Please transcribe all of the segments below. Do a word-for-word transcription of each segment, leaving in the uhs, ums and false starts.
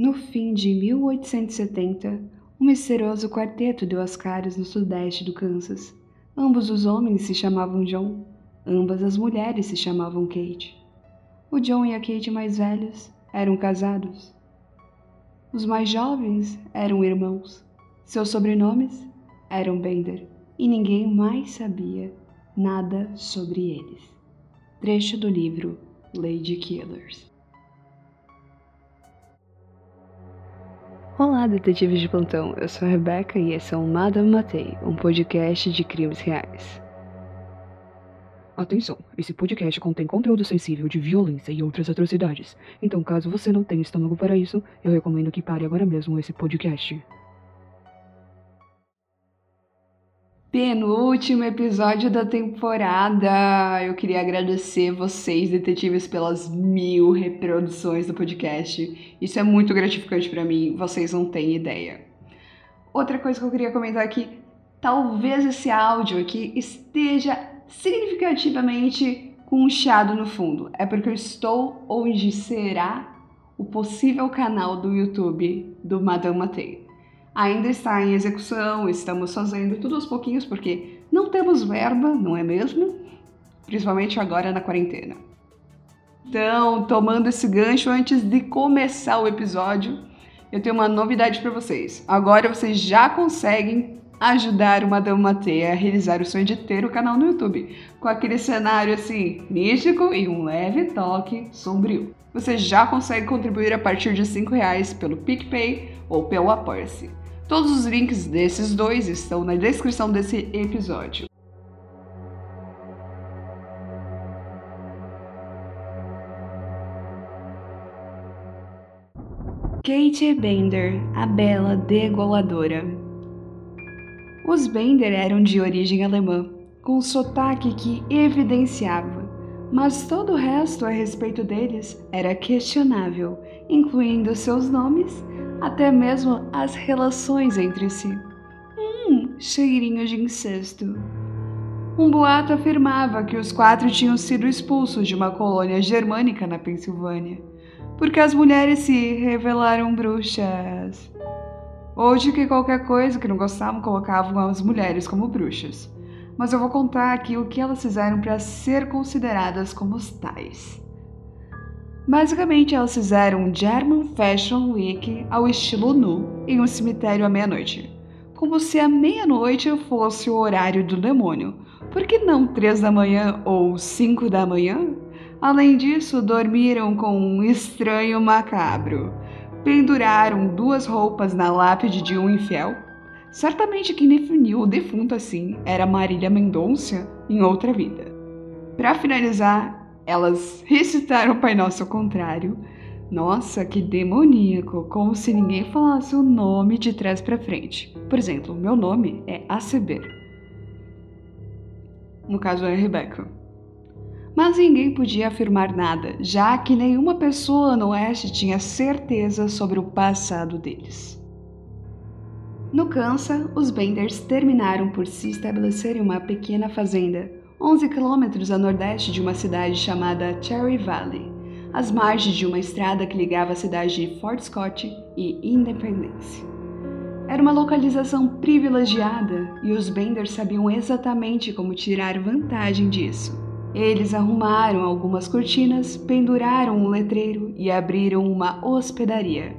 No fim de mil oitocentos e setenta, um misterioso quarteto deu as caras no sudeste do Kansas. Ambos os homens se chamavam John, ambas as mulheres se chamavam Kate. O John e a Kate mais velhos eram casados. Os mais jovens eram irmãos. Seus sobrenomes eram Bender, e ninguém mais sabia nada sobre eles. Trecho do livro Lady Killers. Olá, detetives de plantão, eu sou a Rebeca e esse é o Madame Matei, um podcast de crimes reais. Atenção, esse podcast contém conteúdo sensível de violência e outras atrocidades, então caso você não tenha estômago para isso, eu recomendo que pare agora mesmo esse podcast. Penúltimo episódio da temporada! Eu queria agradecer vocês, detetives, pelas mil reproduções do podcast. Isso é muito gratificante pra mim, vocês não têm ideia. Outra coisa que eu queria comentar aqui, talvez esse áudio aqui esteja significativamente com um chiado no fundo. É porque eu estou onde será o possível canal do YouTube do Madame Matei. Ainda está em execução, estamos fazendo tudo aos pouquinhos porque não temos verba, não é mesmo? Principalmente agora na quarentena. Então, tomando esse gancho antes de começar o episódio, eu tenho uma novidade para vocês. Agora vocês já conseguem ajudar o Madame Matei a realizar o sonho de ter o canal no YouTube, com aquele cenário assim, místico e um leve toque sombrio. Você já consegue contribuir a partir de cinco reais pelo PicPay ou pelo Apoia-se. Todos os links desses dois estão na descrição desse episódio. Kate Bender, a bela degoladora. Os Bender eram de origem alemã, com um sotaque que evidenciava, mas todo o resto a respeito deles era questionável, incluindo seus nomes, até mesmo as relações entre si. Hum, cheirinho de incesto. Um boato afirmava que os quatro tinham sido expulsos de uma colônia germânica na Pensilvânia, porque as mulheres se revelaram bruxas. Ou de que qualquer coisa que não gostavam colocavam as mulheres como bruxas. Mas eu vou contar aqui o que elas fizeram para ser consideradas como tais. Basicamente, elas fizeram um German Fashion Week ao estilo nu em um cemitério à meia-noite. Como se a meia-noite fosse o horário do demônio. Por que não três da manhã ou cinco da manhã? Além disso, dormiram com um estranho macabro. Penduraram duas roupas na lápide de um infiel. Certamente quem definiu o defunto assim era Marília Mendonça em outra vida. Para finalizar, elas recitaram o Pai Nosso ao contrário. Nossa, que demoníaco, como se ninguém falasse o nome de trás pra frente. Por exemplo, meu nome é A C B. No caso é Rebeca. Mas ninguém podia afirmar nada, já que nenhuma pessoa no oeste tinha certeza sobre o passado deles. No Kansas, os Benders terminaram por se estabelecer em uma pequena fazenda, onze quilômetros a nordeste de uma cidade chamada Cherry Valley, às margens de uma estrada que ligava a cidade de Fort Scott e Independence. Era uma localização privilegiada e os Benders sabiam exatamente como tirar vantagem disso. Eles arrumaram algumas cortinas, penduraram um letreiro e abriram uma hospedaria.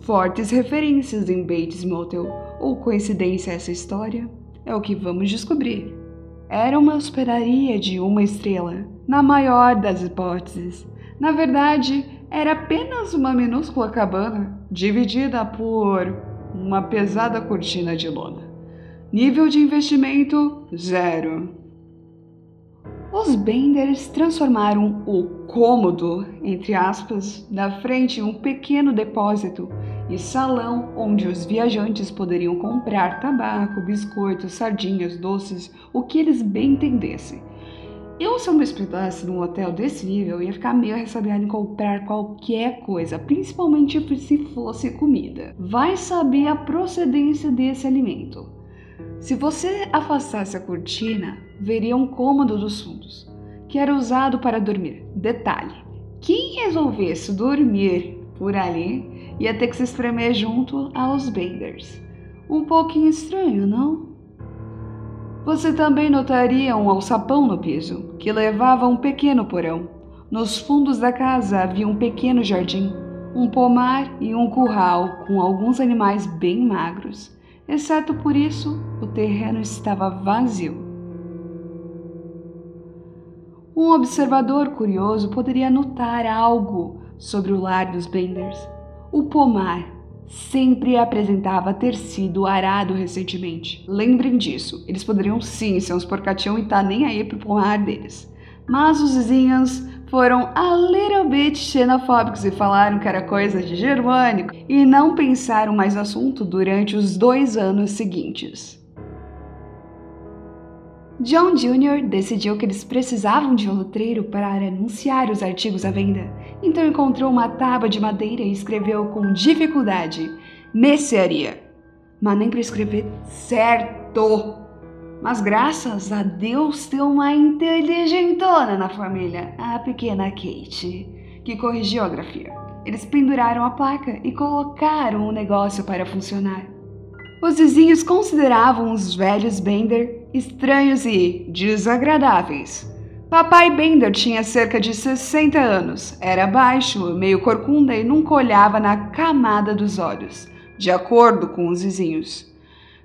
Fortes referências em Bates Motel, ou coincidência essa história? É o que vamos descobrir. Era uma hospedaria de uma estrela, na maior das hipóteses. Na verdade, era apenas uma minúscula cabana, dividida por uma pesada cortina de lona. Nível de investimento, zero. Os Benders transformaram o cômodo, entre aspas, da frente em um pequeno depósito e salão onde os viajantes poderiam comprar tabaco, biscoitos, sardinhas, doces, o que eles bem entendessem. Eu, se eu me hospedasse num hotel desse nível, ia ficar meio ressabiado em comprar qualquer coisa, principalmente se fosse comida. Vai saber a procedência desse alimento. Se você afastasse a cortina, veria um cômodo dos fundos, que era usado para dormir. Detalhe, quem resolvesse dormir por ali, ia ter que se espremer junto aos Benders. Um pouquinho estranho, não? Você também notaria um alçapão no piso, que levava a um pequeno porão. Nos fundos da casa havia um pequeno jardim, um pomar e um curral com alguns animais bem magros. Exceto por isso, o terreno estava vazio. Um observador curioso poderia notar algo sobre o lar dos Benders. O pomar sempre apresentava ter sido arado recentemente. Lembrem disso, eles poderiam sim ser uns porcatião e tá nem aí pro pomar deles. Mas os vizinhos foram a little bit xenofóbicos e falaram que era coisa de germânico e não pensaram mais no assunto durante os dois anos seguintes. John Júnior decidiu que eles precisavam de um letreiro para anunciar os artigos à venda, então encontrou uma tábua de madeira e escreveu com dificuldade, mercearia, mas nem para escrever certo. Mas graças a Deus tem uma inteligentona na família, a pequena Kate, que corrigiu a grafia. Eles penduraram a placa e colocaram o negócio para funcionar. Os vizinhos consideravam os velhos Bender estranhos e desagradáveis. Papai Bender tinha cerca de sessenta anos, era baixo, meio corcunda e nunca olhava na camada dos olhos, de acordo com os vizinhos.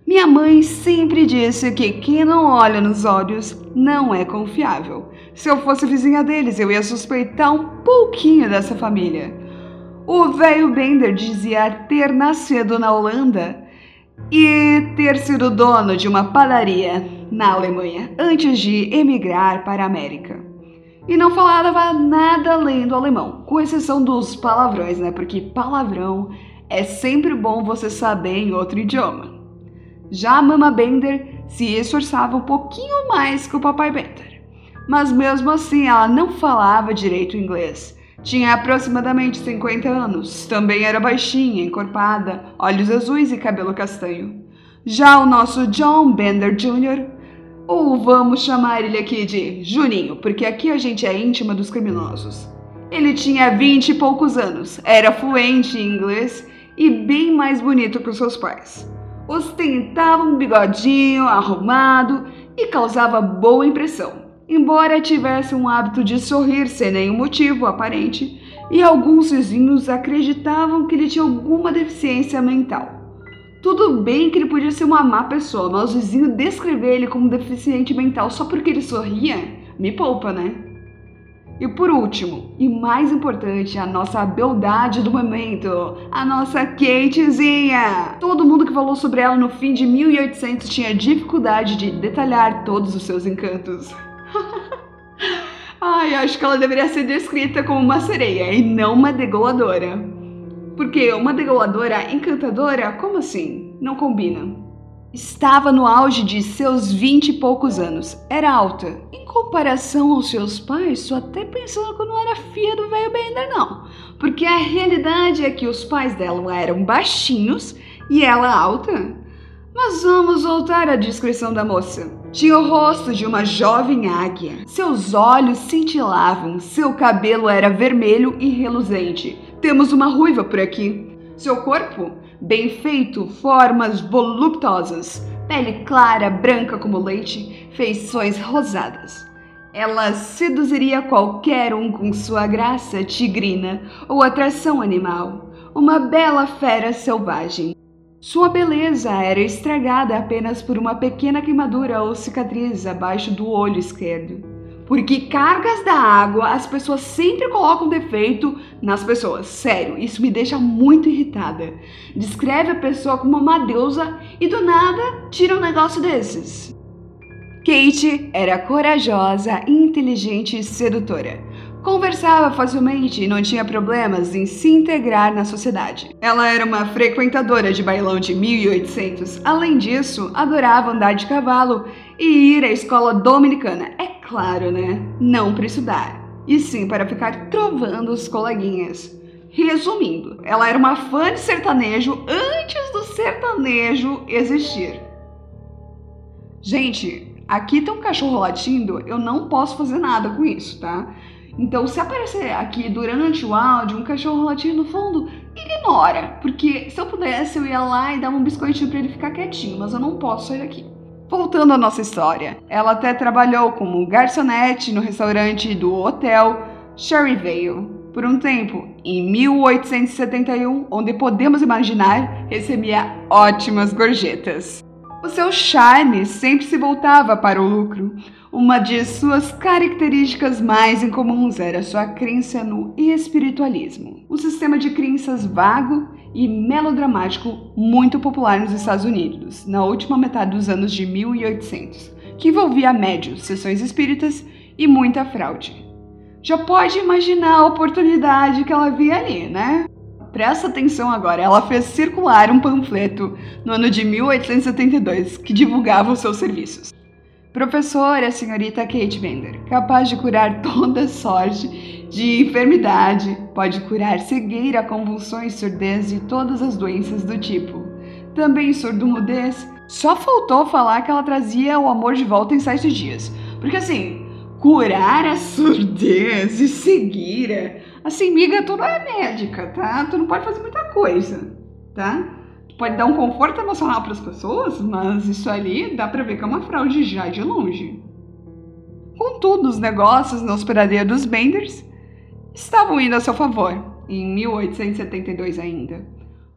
Minha mãe sempre disse que quem não olha nos olhos não é confiável. Se eu fosse vizinha deles, eu ia suspeitar um pouquinho dessa família. O velho Bender dizia ter nascido na Holanda e ter sido dono de uma padaria na Alemanha antes de emigrar para a América. E não falava nada além do alemão, com exceção dos palavrões, né? Porque palavrão é sempre bom você saber em outro idioma. Já a Mama Bender se esforçava um pouquinho mais que o Papai Bender, mas mesmo assim ela não falava direito inglês. Tinha aproximadamente cinquenta anos, também era baixinha, encorpada, olhos azuis e cabelo castanho. Já o nosso John Bender Júnior, ou vamos chamar ele aqui de Juninho, porque aqui a gente é íntima dos criminosos. Ele tinha vinte e poucos anos, era fluente em inglês e bem mais bonito que os seus pais. Ostentava um bigodinho arrumado e causava boa impressão, embora tivesse um hábito de sorrir sem nenhum motivo aparente, e alguns vizinhos acreditavam que ele tinha alguma deficiência mental. Tudo bem que ele podia ser uma má pessoa, mas o vizinho descrever ele como deficiente mental só porque ele sorria, me poupa, né? E por último, e mais importante, a nossa beldade do momento, a nossa Katezinha. Todo mundo que falou sobre ela no fim de mil e oitocentos tinha dificuldade de detalhar todos os seus encantos. Ai, acho que ela deveria ser descrita como uma sereia e não uma degoladora. Porque uma degoladora encantadora, como assim? Não combina. Estava no auge de seus vinte e poucos anos, era alta. Em comparação aos seus pais, só até pensando que eu não era filha do velho Bender, não. Porque a realidade é que os pais dela eram baixinhos e ela alta. Mas vamos voltar à descrição da moça. Tinha o rosto de uma jovem águia. Seus olhos cintilavam, seu cabelo era vermelho e reluzente. Temos uma ruiva por aqui. Seu corpo? Bem feito, formas voluptuosas, pele clara, branca como leite, feições rosadas. Ela seduziria qualquer um com sua graça tigrina ou atração animal, uma bela fera selvagem. Sua beleza era estragada apenas por uma pequena queimadura ou cicatriz abaixo do olho esquerdo. Porque cargas da água, as pessoas sempre colocam defeito nas pessoas. Sério, isso me deixa muito irritada. Descreve a pessoa como uma deusa e do nada tira um negócio desses. Kate era corajosa, inteligente e sedutora. Conversava facilmente e não tinha problemas em se integrar na sociedade. Ela era uma frequentadora de bailão de mil e oitocentos. Além disso, adorava andar de cavalo e ir à escola dominicana. É claro, né? Não para estudar, e sim para ficar trovando os coleguinhas. Resumindo, ela era uma fã de sertanejo antes do sertanejo existir. Gente, aqui tem um cachorro latindo, eu não posso fazer nada com isso, tá? Então, se aparecer aqui durante o áudio um cachorro latindo no fundo, ignora, porque se eu pudesse eu ia lá e dava um biscoitinho para ele ficar quietinho, mas eu não posso sair daqui. Voltando à nossa história, ela até trabalhou como garçonete no restaurante do hotel Cherryvale por um tempo, em mil oitocentos e setenta e um, onde podemos imaginar recebia ótimas gorjetas. O seu charme sempre se voltava para o lucro. Uma de suas características mais incomuns era sua crença no espiritualismo, um sistema de crenças vago e melodramático muito popular nos Estados Unidos, na última metade dos anos de mil e oitocentos, que envolvia médiuns, sessões espíritas e muita fraude. Já pode imaginar a oportunidade que ela via ali, né? Presta atenção agora, ela fez circular um panfleto no ano de mil oitocentos e setenta e dois que divulgava os seus serviços. Professora senhorita Kate Bender, capaz de curar toda sorte de enfermidade, pode curar cegueira, convulsões, surdez e todas as doenças do tipo. Também surdumudez. Só faltou falar que ela trazia o amor de volta em sete dias, porque assim, curar a surdez e cegueira... Assim, miga, tu não é médica, tá? Tu não pode fazer muita coisa, tá? Tu pode dar um conforto emocional para as pessoas, mas isso ali dá pra ver que é uma fraude já de longe. Contudo, os negócios na hospedaria dos Benders estavam indo a seu favor, em mil oitocentos e setenta e dois ainda.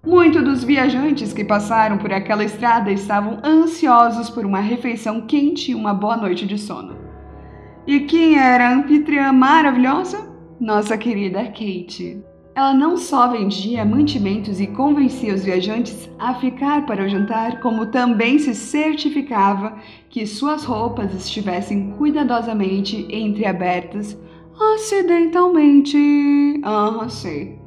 Muitos dos viajantes que passaram por aquela estrada estavam ansiosos por uma refeição quente e uma boa noite de sono. E quem era a anfitriã maravilhosa? Nossa querida Kate. Ela não só vendia mantimentos e convencia os viajantes a ficar para o jantar, como também se certificava que suas roupas estivessem cuidadosamente entreabertas acidentalmente. Ah, sei.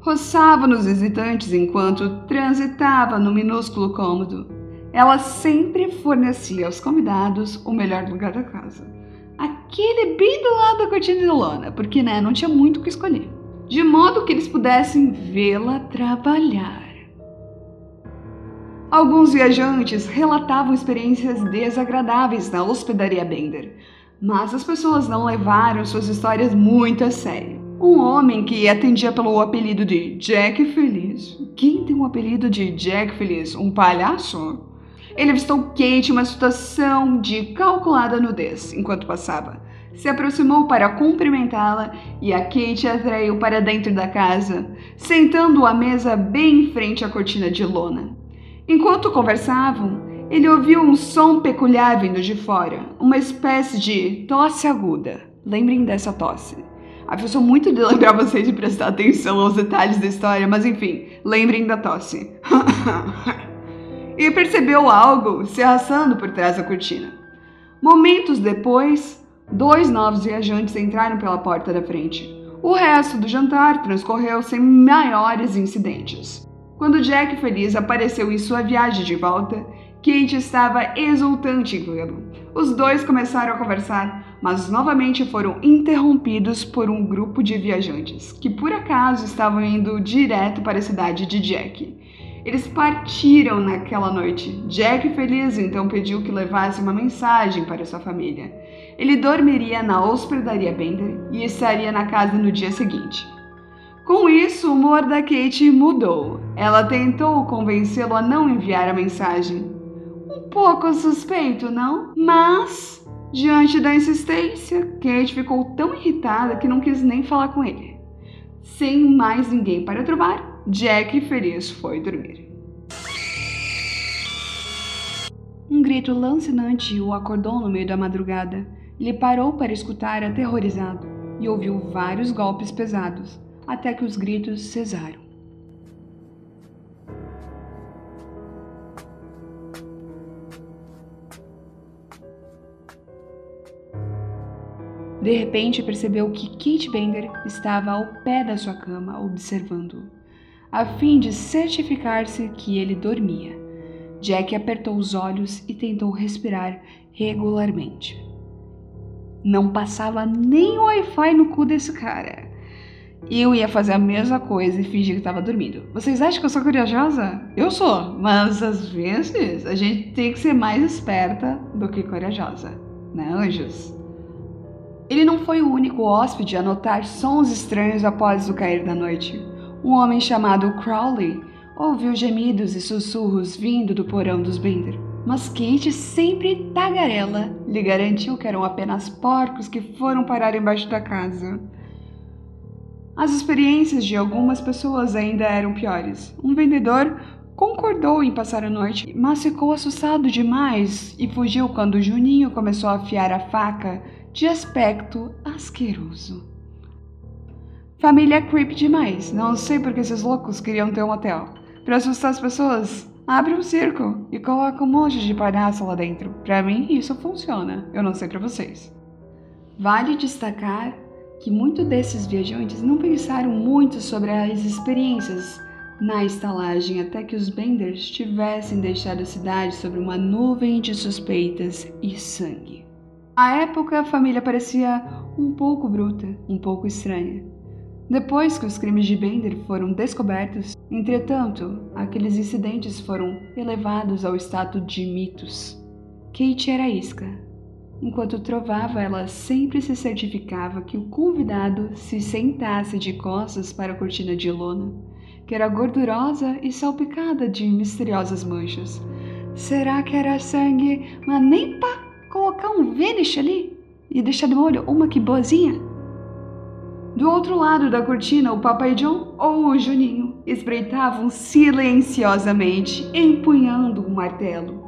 Roçava nos visitantes enquanto transitava no minúsculo cômodo. Ela sempre fornecia aos convidados o melhor lugar da casa. Aquele bem do lado da cortina de lona, porque né, não tinha muito o que escolher. De modo que eles pudessem vê-la trabalhar. Alguns viajantes relatavam experiências desagradáveis na hospedaria Bender, mas as pessoas não levaram suas histórias muito a sério. Um homem que atendia pelo apelido de Jack Feliz. Quem tem o apelido de Jack Feliz? Um palhaço? Ele avistou Kate em uma situação de calculada nudez enquanto passava. Se aproximou para cumprimentá-la e a Kate a atraiu para dentro da casa, sentando a mesa bem em frente à cortina de lona. Enquanto conversavam, ele ouviu um som peculiar vindo de fora, uma espécie de tosse aguda. Lembrem dessa tosse. Avisou muito de lembrar vocês de prestar atenção aos detalhes da história, mas enfim, lembrem da tosse. E percebeu algo se arrastando por trás da cortina. Momentos depois, dois novos viajantes entraram pela porta da frente. O resto do jantar transcorreu sem maiores incidentes. Quando Jack Feliz apareceu em sua viagem de volta, Kate estava exultante em vê-lo. Os dois começaram a conversar, mas novamente foram interrompidos por um grupo de viajantes, que por acaso estavam indo direto para a cidade de Jack. Eles partiram naquela noite. Jack Feliz então pediu que levasse uma mensagem para sua família. Ele dormiria na hospedaria Bender e estaria na casa no dia seguinte. Com isso, o humor da Kate mudou. Ela tentou convencê-lo a não enviar a mensagem. Um pouco suspeito, não? Mas, diante da insistência, Kate ficou tão irritada que não quis nem falar com ele. Sem mais ninguém para trovar, Jack Feliz foi dormir. Um grito lancinante o acordou no meio da madrugada. Ele parou para escutar aterrorizado e ouviu vários golpes pesados, até que os gritos cesaram. De repente percebeu que Kate Bender estava ao pé da sua cama observando-o, a fim de certificar-se que ele dormia. Jack apertou os olhos e tentou respirar regularmente. Não passava nem o Wi-Fi no cu desse cara. Eu ia fazer a mesma coisa e fingir que estava dormindo. Vocês acham que eu sou corajosa? Eu sou, mas às vezes a gente tem que ser mais esperta do que corajosa, né, anjos? Ele não foi o único hóspede a notar sons estranhos após o cair da noite. Um homem chamado Crowley ouviu gemidos e sussurros vindo do porão dos Bender. Mas Kate, sempre tagarela, lhe garantiu que eram apenas porcos que foram parar embaixo da casa. As experiências de algumas pessoas ainda eram piores. Um vendedor concordou em passar a noite, mas ficou assustado demais e fugiu quando Juninho começou a afiar a faca de aspecto asqueroso. Família creep demais. Não sei porque esses loucos queriam ter um hotel. Para assustar as pessoas, abre um circo e coloca um monte de palhaço lá dentro. Pra mim, isso funciona. Eu não sei pra vocês. Vale destacar que muitos desses viajantes não pensaram muito sobre as experiências na estalagem até que os Benders tivessem deixado a cidade sobre uma nuvem de suspeitas e sangue. À época, a família parecia um pouco bruta, um pouco estranha. Depois que os crimes de Bender foram descobertos, entretanto, aqueles incidentes foram elevados ao status de mitos. Kate era isca. Enquanto trovava, ela sempre se certificava que o convidado se sentasse de costas para a cortina de lona, que era gordurosa e salpicada de misteriosas manchas. Será que era sangue? Mas nem para colocar um Vanish ali e deixar de molho uma que boazinha? Do outro lado da cortina, o Papai John ou o Juninho espreitavam silenciosamente, empunhando um martelo.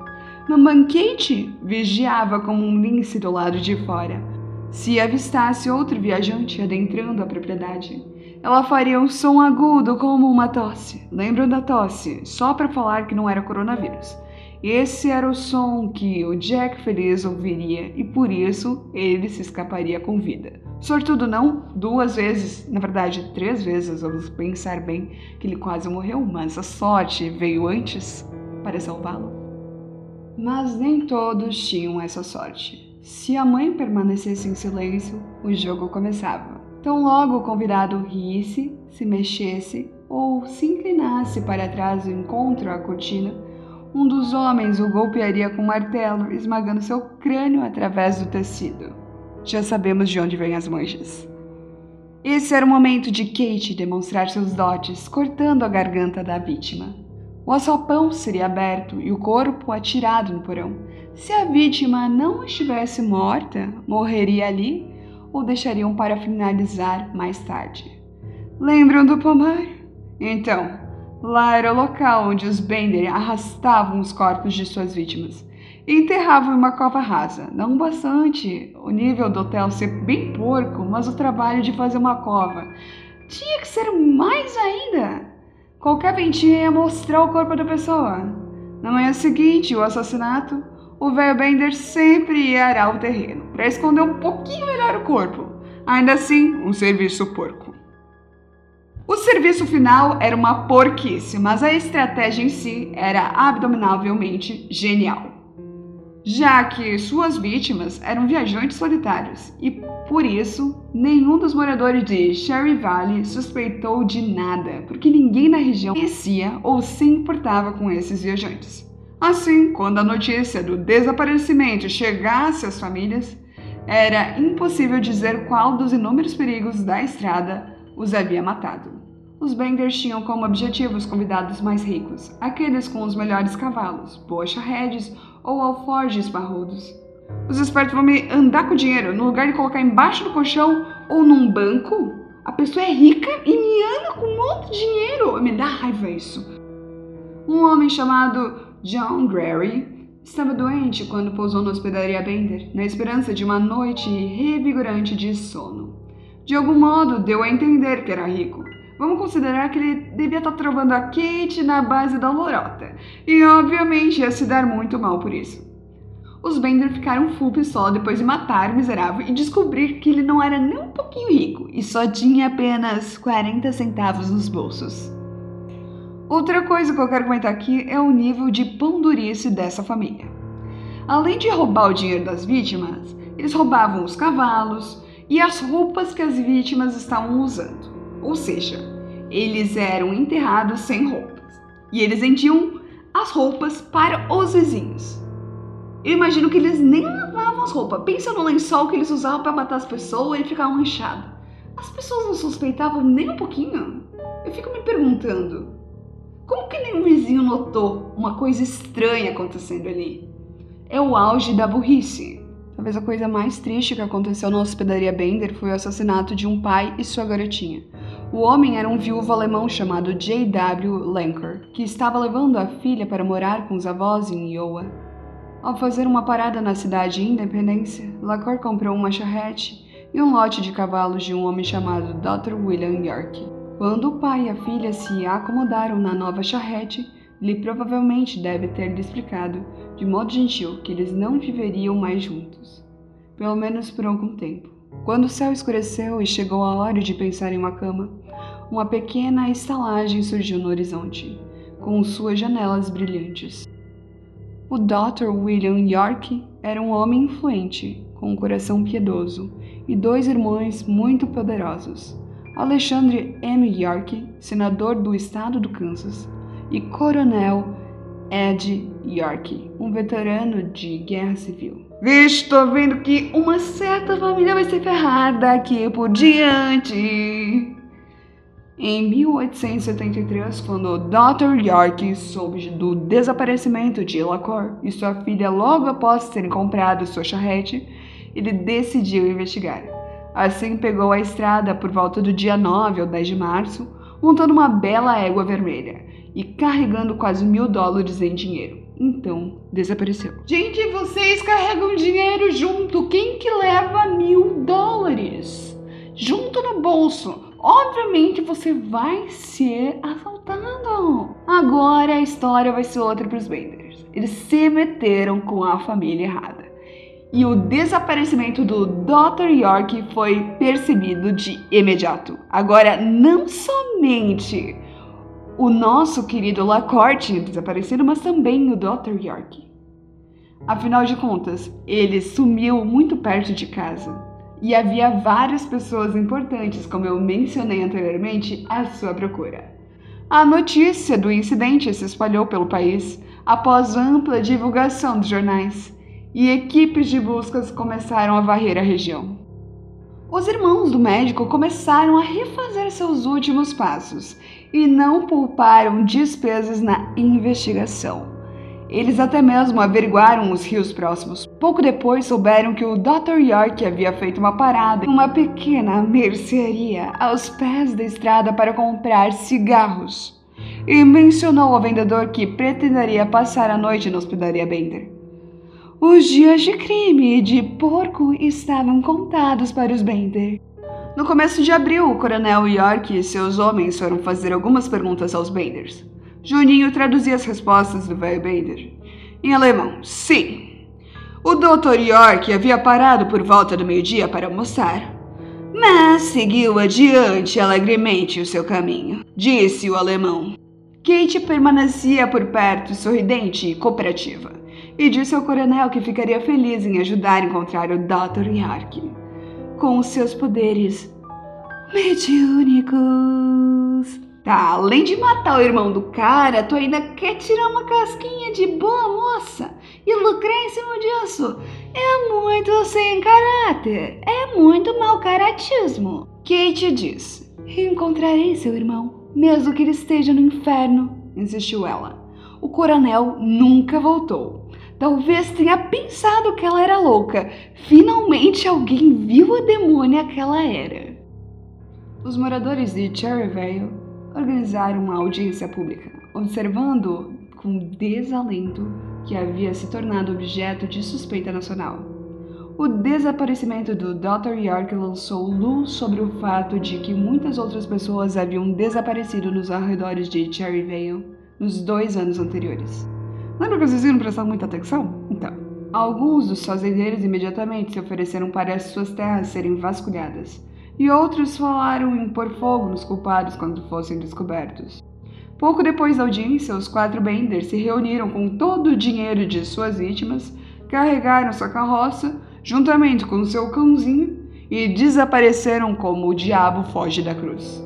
Mamãe Kate vigiava como um lince do lado de fora. Se avistasse outro viajante adentrando a propriedade, ela faria um som agudo como uma tosse. Lembram da tosse? Só para falar que não era coronavírus. Esse era o som que o Jack Feliz ouviria e por isso ele se escaparia com vida. Sortudo não, duas vezes, na verdade três vezes, vamos pensar bem que ele quase morreu, mas a sorte veio antes para salvá-lo. Mas nem todos tinham essa sorte. Se a mãe permanecesse em silêncio, o jogo começava. Tão logo o convidado risse, se mexesse ou se inclinasse para trás do encontro à cortina, um dos homens o golpearia com um martelo, esmagando seu crânio através do tecido. Já sabemos de onde vêm as manchas. Esse era o momento de Kate demonstrar seus dotes, cortando a garganta da vítima. O alçapão seria aberto e o corpo atirado no porão. Se a vítima não estivesse morta, morreria ali ou deixariam para finalizar mais tarde. Lembram do pomar? Então, lá era o local onde os Bender arrastavam os corpos de suas vítimas e enterravam em uma cova rasa. Não bastante o nível do hotel ser bem porco, mas o trabalho de fazer uma cova tinha que ser mais ainda. Qualquer ventinha ia mostrar o corpo da pessoa. Na manhã seguinte, o assassinato, o velho Bender sempre ia arar o terreno para esconder um pouquinho melhor o corpo. Ainda assim, um serviço porco. O serviço final era uma porquice, mas a estratégia em si era abominavelmente genial, já que suas vítimas eram viajantes solitários e, por isso, nenhum dos moradores de Cherry Valley suspeitou de nada, porque ninguém na região conhecia ou se importava com esses viajantes. Assim, quando a notícia do desaparecimento chegasse às famílias, era impossível dizer qual dos inúmeros perigos da estrada os havia matado. Os Benders tinham como objetivo os convidados mais ricos, aqueles com os melhores cavalos, bocha-redes ou alforjes parrudos. Os espertos vão me andar com o dinheiro no lugar de colocar embaixo do colchão ou num banco? A pessoa é rica e me anda com um monte de dinheiro! Me dá raiva isso. Um homem chamado John Gray estava doente quando pousou na hospedaria Bender, na esperança de uma noite revigorante de sono. De algum modo, deu a entender que era rico. Vamos considerar que ele devia estar trovando a Kate na base da lorota. E, obviamente, ia se dar muito mal por isso. Os Bender ficaram full pistola depois de matar o miserável e descobrir que ele não era nem um pouquinho rico e só tinha apenas quarenta centavos nos bolsos. Outra coisa que eu quero comentar aqui é o nível de pandurice dessa família. Além de roubar o dinheiro das vítimas, eles roubavam os cavalos e as roupas que as vítimas estavam usando. Ou seja, eles eram enterrados sem roupas. E eles vendiam as roupas para os vizinhos. Eu imagino que eles nem lavavam as roupas. Pensa no lençol que eles usavam para matar as pessoas e ficavam manchado. As pessoas não suspeitavam nem um pouquinho? Eu fico me perguntando, como que nenhum vizinho notou uma coisa estranha acontecendo ali? É o auge da burrice. Talvez a coisa mais triste que aconteceu na hospedaria Bender foi o assassinato de um pai e sua garotinha. O homem era um viúvo alemão chamado J W Lenker, que estava levando a filha para morar com os avós em Iowa. Ao fazer uma parada na cidade de Independence, Lenker comprou uma charrete e um lote de cavalos de um homem chamado doutor William York. Quando o pai e a filha se acomodaram na nova charrete, ele provavelmente deve ter lhe explicado, de modo gentil, que eles não viveriam mais juntos, pelo menos por algum tempo. Quando o céu escureceu e chegou a hora de pensar em uma cama, uma pequena estalagem surgiu no horizonte, com suas janelas brilhantes. O doutor William York era um homem influente, com um coração piedoso, e dois irmãos muito poderosos, Alexandre M. York, senador do estado do Kansas, e Coronel Ed York, um veterano de guerra civil. Vixe, tô vendo que uma certa família vai ser ferrada aqui por diante. Em mil oitocentos e setenta e três, quando doutor York soube do desaparecimento de Lenker e sua filha logo após terem comprado sua charrete, ele decidiu investigar. Assim, pegou a estrada por volta do dia nove ou dez de março, montando uma bela égua vermelha e carregando quase mil dólares em dinheiro. Então, desapareceu. Gente, vocês carregam dinheiro junto. Quem que leva mil dólares? Junto no bolso. Obviamente, você vai ser assaltado. Agora, a história vai ser outra para os Benders. Eles se meteram com a família errada. E o desaparecimento do doutor York foi percebido de imediato. Agora, não somente o nosso querido Lenker tinha desaparecido, mas também o doutor York. Afinal de contas, ele sumiu muito perto de casa. E havia várias pessoas importantes, como eu mencionei anteriormente, à sua procura. A notícia do incidente se espalhou pelo país após ampla divulgação dos jornais, e equipes de buscas começaram a varrer a região. Os irmãos do médico começaram a refazer seus últimos passos e não pouparam despesas na investigação. Eles até mesmo averiguaram os rios próximos. Pouco depois souberam que o doutor York havia feito uma parada em uma pequena mercearia aos pés da estrada para comprar cigarros e mencionou ao vendedor que pretenderia passar a noite na hospedaria Bender. Os dias de crime de porco estavam contados para os Bender. No começo de abril, o coronel York e seus homens foram fazer algumas perguntas aos Benders. Juninho traduzia as respostas do velho Bender. Em alemão, sim. O doutor York havia parado por volta do meio-dia para almoçar, mas seguiu adiante alegremente o seu caminho, disse o alemão. Kate permanecia por perto, sorridente e cooperativa, e disse ao coronel que ficaria feliz em ajudar a encontrar o doutor York com os seus poderes mediúnicos. Tá, além de matar o irmão do cara, tu ainda quer tirar uma casquinha de boa moça e lucrar em cima disso? É muito sem caráter, é muito mau caratismo. Kate disse, reencontrarei seu irmão, mesmo que ele esteja no inferno, insistiu ela. O coronel nunca voltou. Talvez tenha pensado que ela era louca. Finalmente alguém viu a demônia que ela era. Os moradores de Cherryvale organizaram uma audiência pública, observando com desalento que havia se tornado objeto de suspeita nacional. O desaparecimento do doutor York lançou luz sobre o fato de que muitas outras pessoas haviam desaparecido nos arredores de Cherryvale nos dois anos anteriores. Lembra que vocês iam prestar muita atenção? Então, alguns dos fazendeiros imediatamente se ofereceram para as suas terras serem vasculhadas, e outros falaram em pôr fogo nos culpados quando fossem descobertos. Pouco depois da audiência, os quatro Benders se reuniram com todo o dinheiro de suas vítimas, carregaram sua carroça, juntamente com seu cãozinho, e desapareceram como o diabo foge da cruz.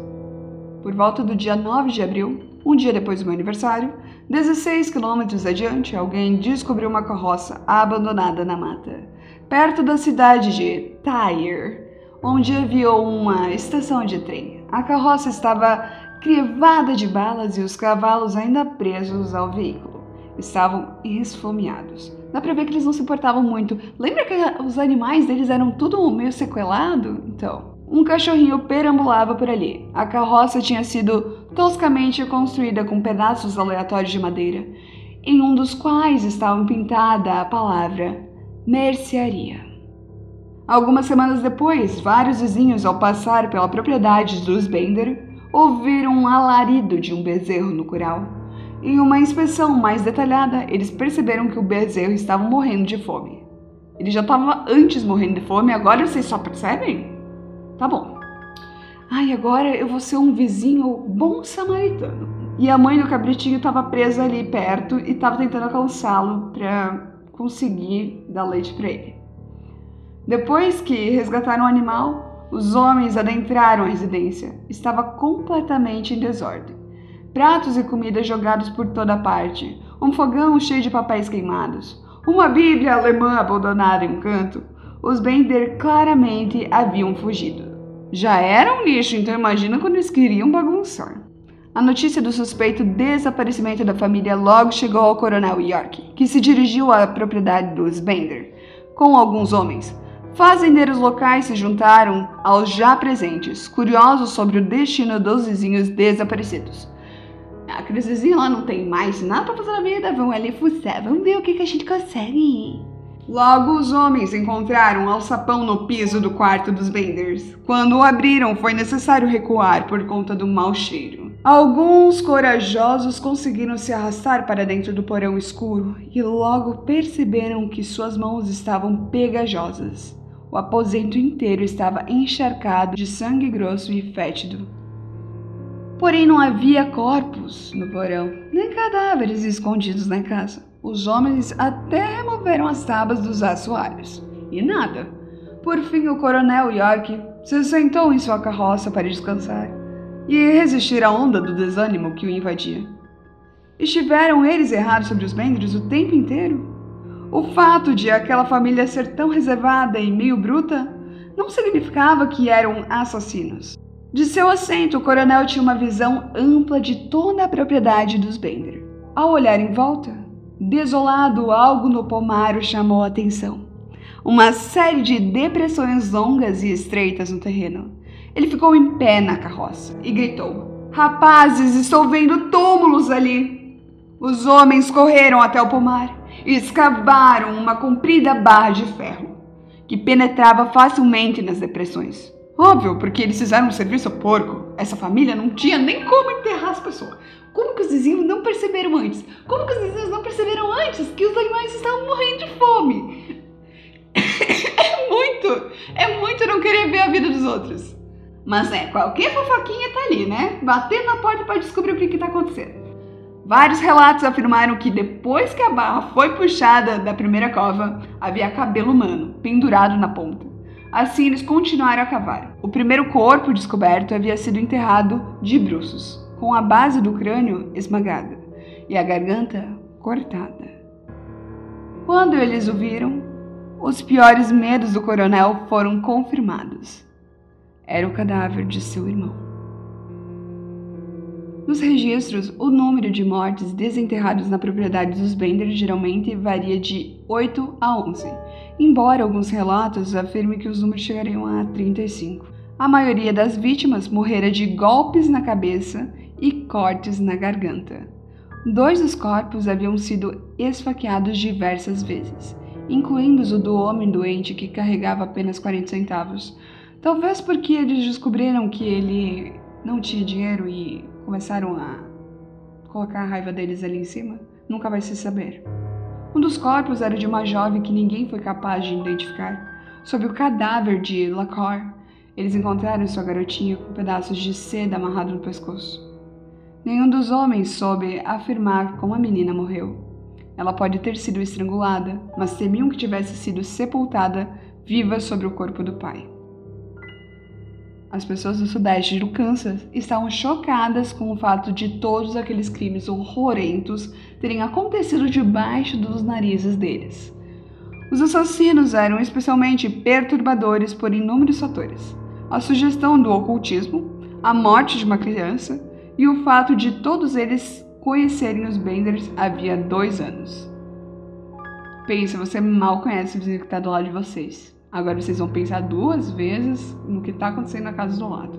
Por volta do dia nove de abril, Um dia depois do meu aniversário, dezesseis quilômetros adiante, alguém descobriu uma carroça abandonada na mata, perto da cidade de Tyre, onde havia uma estação de trem. A carroça estava crivada de balas e os cavalos ainda presos ao veículo. Estavam esfomeados. Dá pra ver que eles não se importavam muito. Lembra que os animais deles eram tudo meio sequelado? Então, um cachorrinho perambulava por ali. A carroça tinha sido toscamente construída com pedaços aleatórios de madeira, em um dos quais estava pintada a palavra mercearia. Algumas semanas depois, vários vizinhos, ao passar pela propriedade dos Bender, ouviram um alarido de um bezerro no curral. Em uma inspeção mais detalhada, eles perceberam que o bezerro estava morrendo de fome. Ele já estava antes morrendo de fome, agora vocês só percebem? Tá bom. Ai, agora eu vou ser um vizinho bom samaritano. E a mãe do cabritinho estava presa ali perto e estava tentando alcançá-lo para conseguir dar leite para ele. Depois que resgataram o animal, os homens adentraram a residência. Estava completamente em desordem. Pratos e comida jogados por toda parte, um fogão cheio de papéis queimados, uma bíblia alemã abandonada em um canto. Os Bender claramente haviam fugido. Já era um lixo, então imagina quando eles queriam bagunçar. A notícia do suspeito desaparecimento da família logo chegou ao coronel York, que se dirigiu à propriedade dos Bender, com alguns homens. Fazendeiros locais se juntaram aos já presentes, curiosos sobre o destino dos vizinhos desaparecidos. Aqueles vizinhos lá não tem mais nada pra fazer na vida, vão ali fuçar, vamos ver o que, que a gente consegue. Logo, os homens encontraram um alçapão no piso do quarto dos Benders. Quando o abriram, foi necessário recuar por conta do mau cheiro. Alguns corajosos conseguiram se arrastar para dentro do porão escuro e logo perceberam que suas mãos estavam pegajosas. O aposento inteiro estava encharcado de sangue grosso e fétido. Porém, não havia corpos no porão, nem cadáveres escondidos na casa. Os homens até removeram as tábuas dos assoalhos. E nada. Por fim, o coronel York se sentou em sua carroça para descansar e resistir à onda do desânimo que o invadia. Estiveram eles errados sobre os Benders o tempo inteiro? O fato de aquela família ser tão reservada e meio bruta não significava que eram assassinos. De seu assento, o coronel tinha uma visão ampla de toda a propriedade dos Bender. Ao olhar em volta, desolado, algo no pomar o chamou a atenção. Uma série de depressões longas e estreitas no terreno. Ele ficou em pé na carroça e gritou: "Rapazes, estou vendo túmulos ali!" Os homens correram até o pomar e escavaram uma comprida barra de ferro, que penetrava facilmente nas depressões. Óbvio, porque eles fizeram um serviço porco. Essa família não tinha nem como enterrar as pessoas. Como que os vizinhos não perceberam antes? Como que os vizinhos não perceberam antes que os animais estavam morrendo de fome? É muito, é muito não querer ver a vida dos outros. Mas é, qualquer fofoquinha tá ali, né? Batendo na porta para descobrir o que que tá acontecendo. Vários relatos afirmaram que depois que a barra foi puxada da primeira cova, havia cabelo humano pendurado na ponta. Assim, eles continuaram a cavar. O primeiro corpo descoberto havia sido enterrado de bruços, com a base do crânio esmagada e a garganta cortada. Quando eles o viram, os piores medos do coronel foram confirmados. Era o cadáver de seu irmão. Nos registros, o número de mortes desenterrados na propriedade dos Bender geralmente varia de oito a onze, embora alguns relatos afirmem que os números chegariam a trinta e cinco. A maioria das vítimas morrera de golpes na cabeça e cortes na garganta. Dois dos corpos haviam sido esfaqueados diversas vezes, incluindo o do homem doente que carregava apenas quarenta centavos. Talvez porque eles descobriram que ele não tinha dinheiro e começaram a colocar a raiva deles ali em cima. Nunca vai se saber. Um dos corpos era de uma jovem que ninguém foi capaz de identificar. Sob o cadáver de Lacor, eles encontraram sua garotinha com pedaços de seda amarrado no pescoço. Nenhum dos homens soube afirmar como a menina morreu. Ela pode ter sido estrangulada, mas temiam que tivesse sido sepultada viva sobre o corpo do pai. As pessoas do sudeste do Kansas estavam chocadas com o fato de todos aqueles crimes horrorentos terem acontecido debaixo dos narizes deles. Os assassinos eram especialmente perturbadores por inúmeros fatores. A sugestão do ocultismo, a morte de uma criança e o fato de todos eles conhecerem os Benders havia dois anos. Pensa, você mal conhece o vizinho que está do lado de vocês. Agora vocês vão pensar duas vezes no que está acontecendo na casa do lado.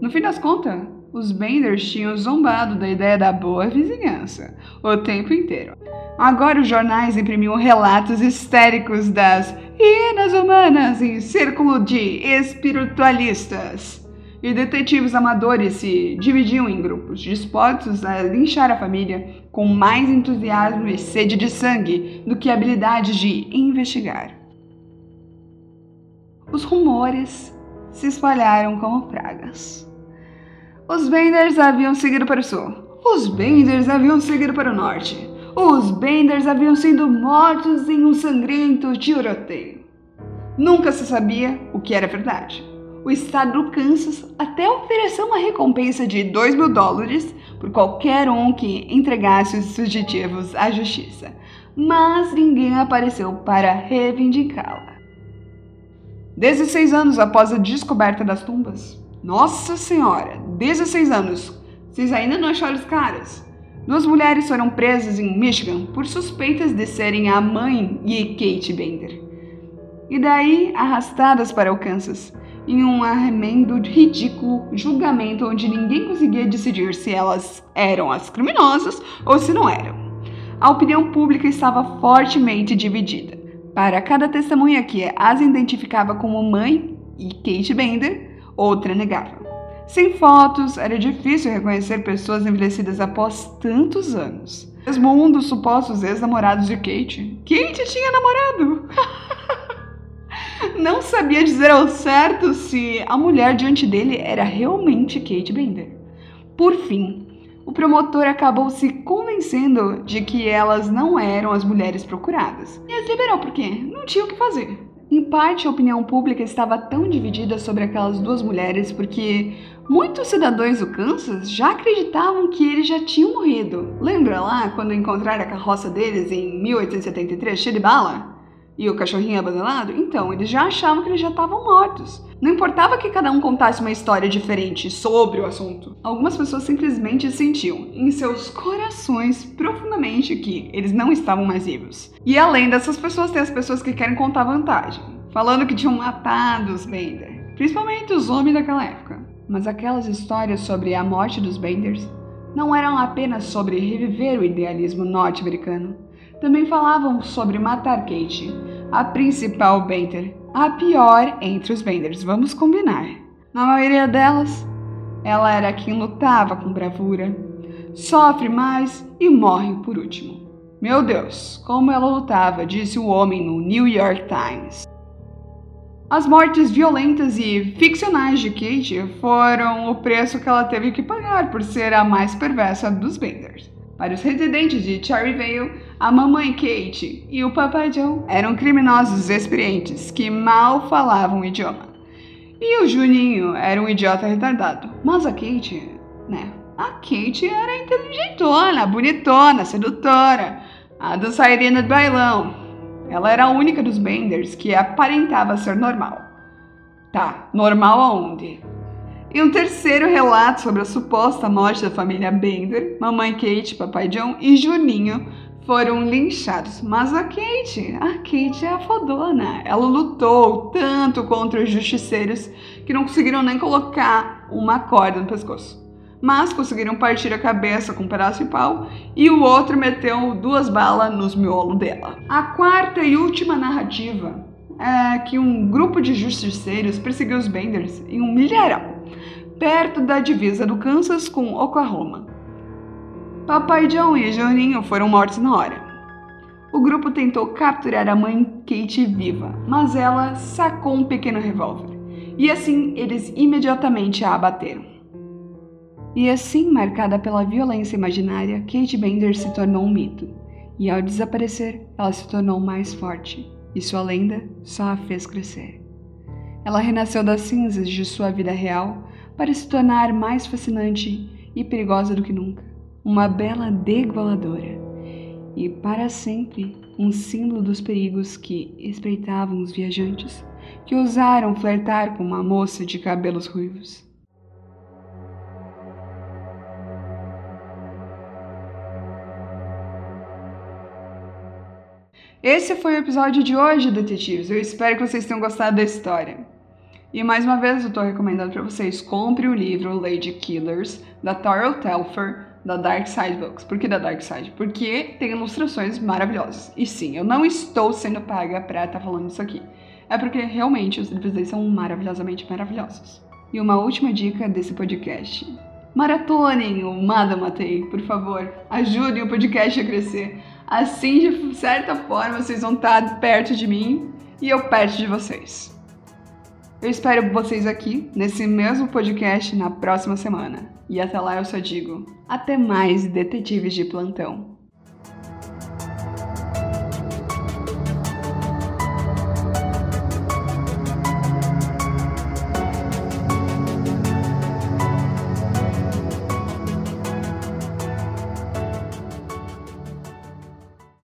No fim das contas, os Benders tinham zombado da ideia da boa vizinhança o tempo inteiro. Agora os jornais imprimiam relatos histéricos das hienas humanas em círculo de espiritualistas. E detetives amadores se dividiam em grupos, dispostos a linchar a família com mais entusiasmo e sede de sangue do que habilidade de investigar. Os rumores se espalharam como pragas. Os Benders haviam seguido para o sul. Os Benders haviam seguido para o norte. Os Benders haviam sido mortos em um sangrento tiroteio. Nunca se sabia o que era verdade. O estado do Kansas até ofereceu uma recompensa de dois mil dólares por qualquer um que entregasse os fugitivos à justiça. Mas ninguém apareceu para reivindicá-la. dezesseis anos após a descoberta das tumbas. Nossa Senhora, dezesseis anos! Vocês ainda não acharam os caras? Duas mulheres foram presas em Michigan por suspeitas de serem a mãe e Kate Bender. E daí, arrastadas para o Kansas, em um arremendo ridículo julgamento onde ninguém conseguia decidir se elas eram as criminosas ou se não eram. A opinião pública estava fortemente dividida. Para cada testemunha que as identificava como mãe e Kate Bender, outra negava. Sem fotos, era difícil reconhecer pessoas envelhecidas após tantos anos. Mesmo um dos supostos ex-namorados de Kate. Kate tinha namorado! Não sabia dizer ao certo se a mulher diante dele era realmente Kate Bender. Por fim, o promotor acabou se convencendo de que elas não eram as mulheres procuradas. E as liberou porque não tinha o que fazer. Em parte, a opinião pública estava tão dividida sobre aquelas duas mulheres porque muitos cidadãos do Kansas já acreditavam que eles já tinham morrido. Lembra lá quando encontraram a carroça deles em mil oitocentos e setenta e três, cheia de bala? E o cachorrinho abandonado? Então, eles já achavam que eles já estavam mortos. Não importava que cada um contasse uma história diferente sobre o assunto. Algumas pessoas simplesmente sentiam em seus corações profundamente que eles não estavam mais vivos. E além dessas pessoas, tem as pessoas que querem contar vantagem, falando que tinham matado os Bender, principalmente os homens daquela época. Mas aquelas histórias sobre a morte dos Benders não eram apenas sobre reviver o idealismo norte-americano. Também falavam sobre matar Kate, a principal Bender, a pior entre os Benders, vamos combinar. Na maioria delas, ela era quem lutava com bravura, sofre mais e morre por último. Meu Deus, como ela lutava, disse o homem no New York Times. As mortes violentas e ficcionais de Kate foram o preço que ela teve que pagar por ser a mais perversa dos Benders. Para os residentes de Cherryvale, a mamãe Kate e o papai John eram criminosos experientes que mal falavam o idioma. E o Juninho era um idiota retardado. Mas a Kate, né? A Kate era inteligentona, bonitona, sedutora, a dançarina do bailão. Ela era a única dos Benders que aparentava ser normal. Tá, normal aonde? E um terceiro relato sobre a suposta morte da família Bender, mamãe Kate, papai John e Juninho foram linchados. Mas a Kate, a Kate é a fodona. Ela lutou tanto contra os justiceiros que não conseguiram nem colocar uma corda no pescoço. Mas conseguiram partir a cabeça com um pedaço de pau e o outro meteu duas balas nos miolos dela. A quarta e última narrativa é que um grupo de justiceiros perseguiu os Benders em um milharal, perto da divisa do Kansas com Oklahoma. Papai John e Juninho foram mortos na hora. O grupo tentou capturar a mãe Kate viva, mas ela sacou um pequeno revólver, e assim eles imediatamente a abateram. E assim, marcada pela violência imaginária, Kate Bender se tornou um mito, e ao desaparecer, ela se tornou mais forte, e sua lenda só a fez crescer. Ela renasceu das cinzas de sua vida real para se tornar mais fascinante e perigosa do que nunca. Uma bela degauladora e, para sempre, um símbolo dos perigos que espreitavam os viajantes que ousaram flertar com uma moça de cabelos ruivos. Esse foi o episódio de hoje, detetives. Eu espero que vocês tenham gostado da história. E mais uma vez eu estou recomendando para vocês, compre o livro Lady Killers, da Tori Telfer, da Dark Side Books. Por que da Dark Side? Porque tem ilustrações maravilhosas. E sim, eu não estou sendo paga para estar tá falando isso aqui. É porque realmente os livros deles são maravilhosamente maravilhosos. E uma última dica desse podcast. Maratonem o Madame Matei, por favor. Ajudem o podcast a crescer. Assim, de certa forma, vocês vão estar perto de mim e eu perto de vocês. Eu espero vocês aqui, nesse mesmo podcast, na próxima semana. E até lá eu só digo, até mais, detetives de plantão.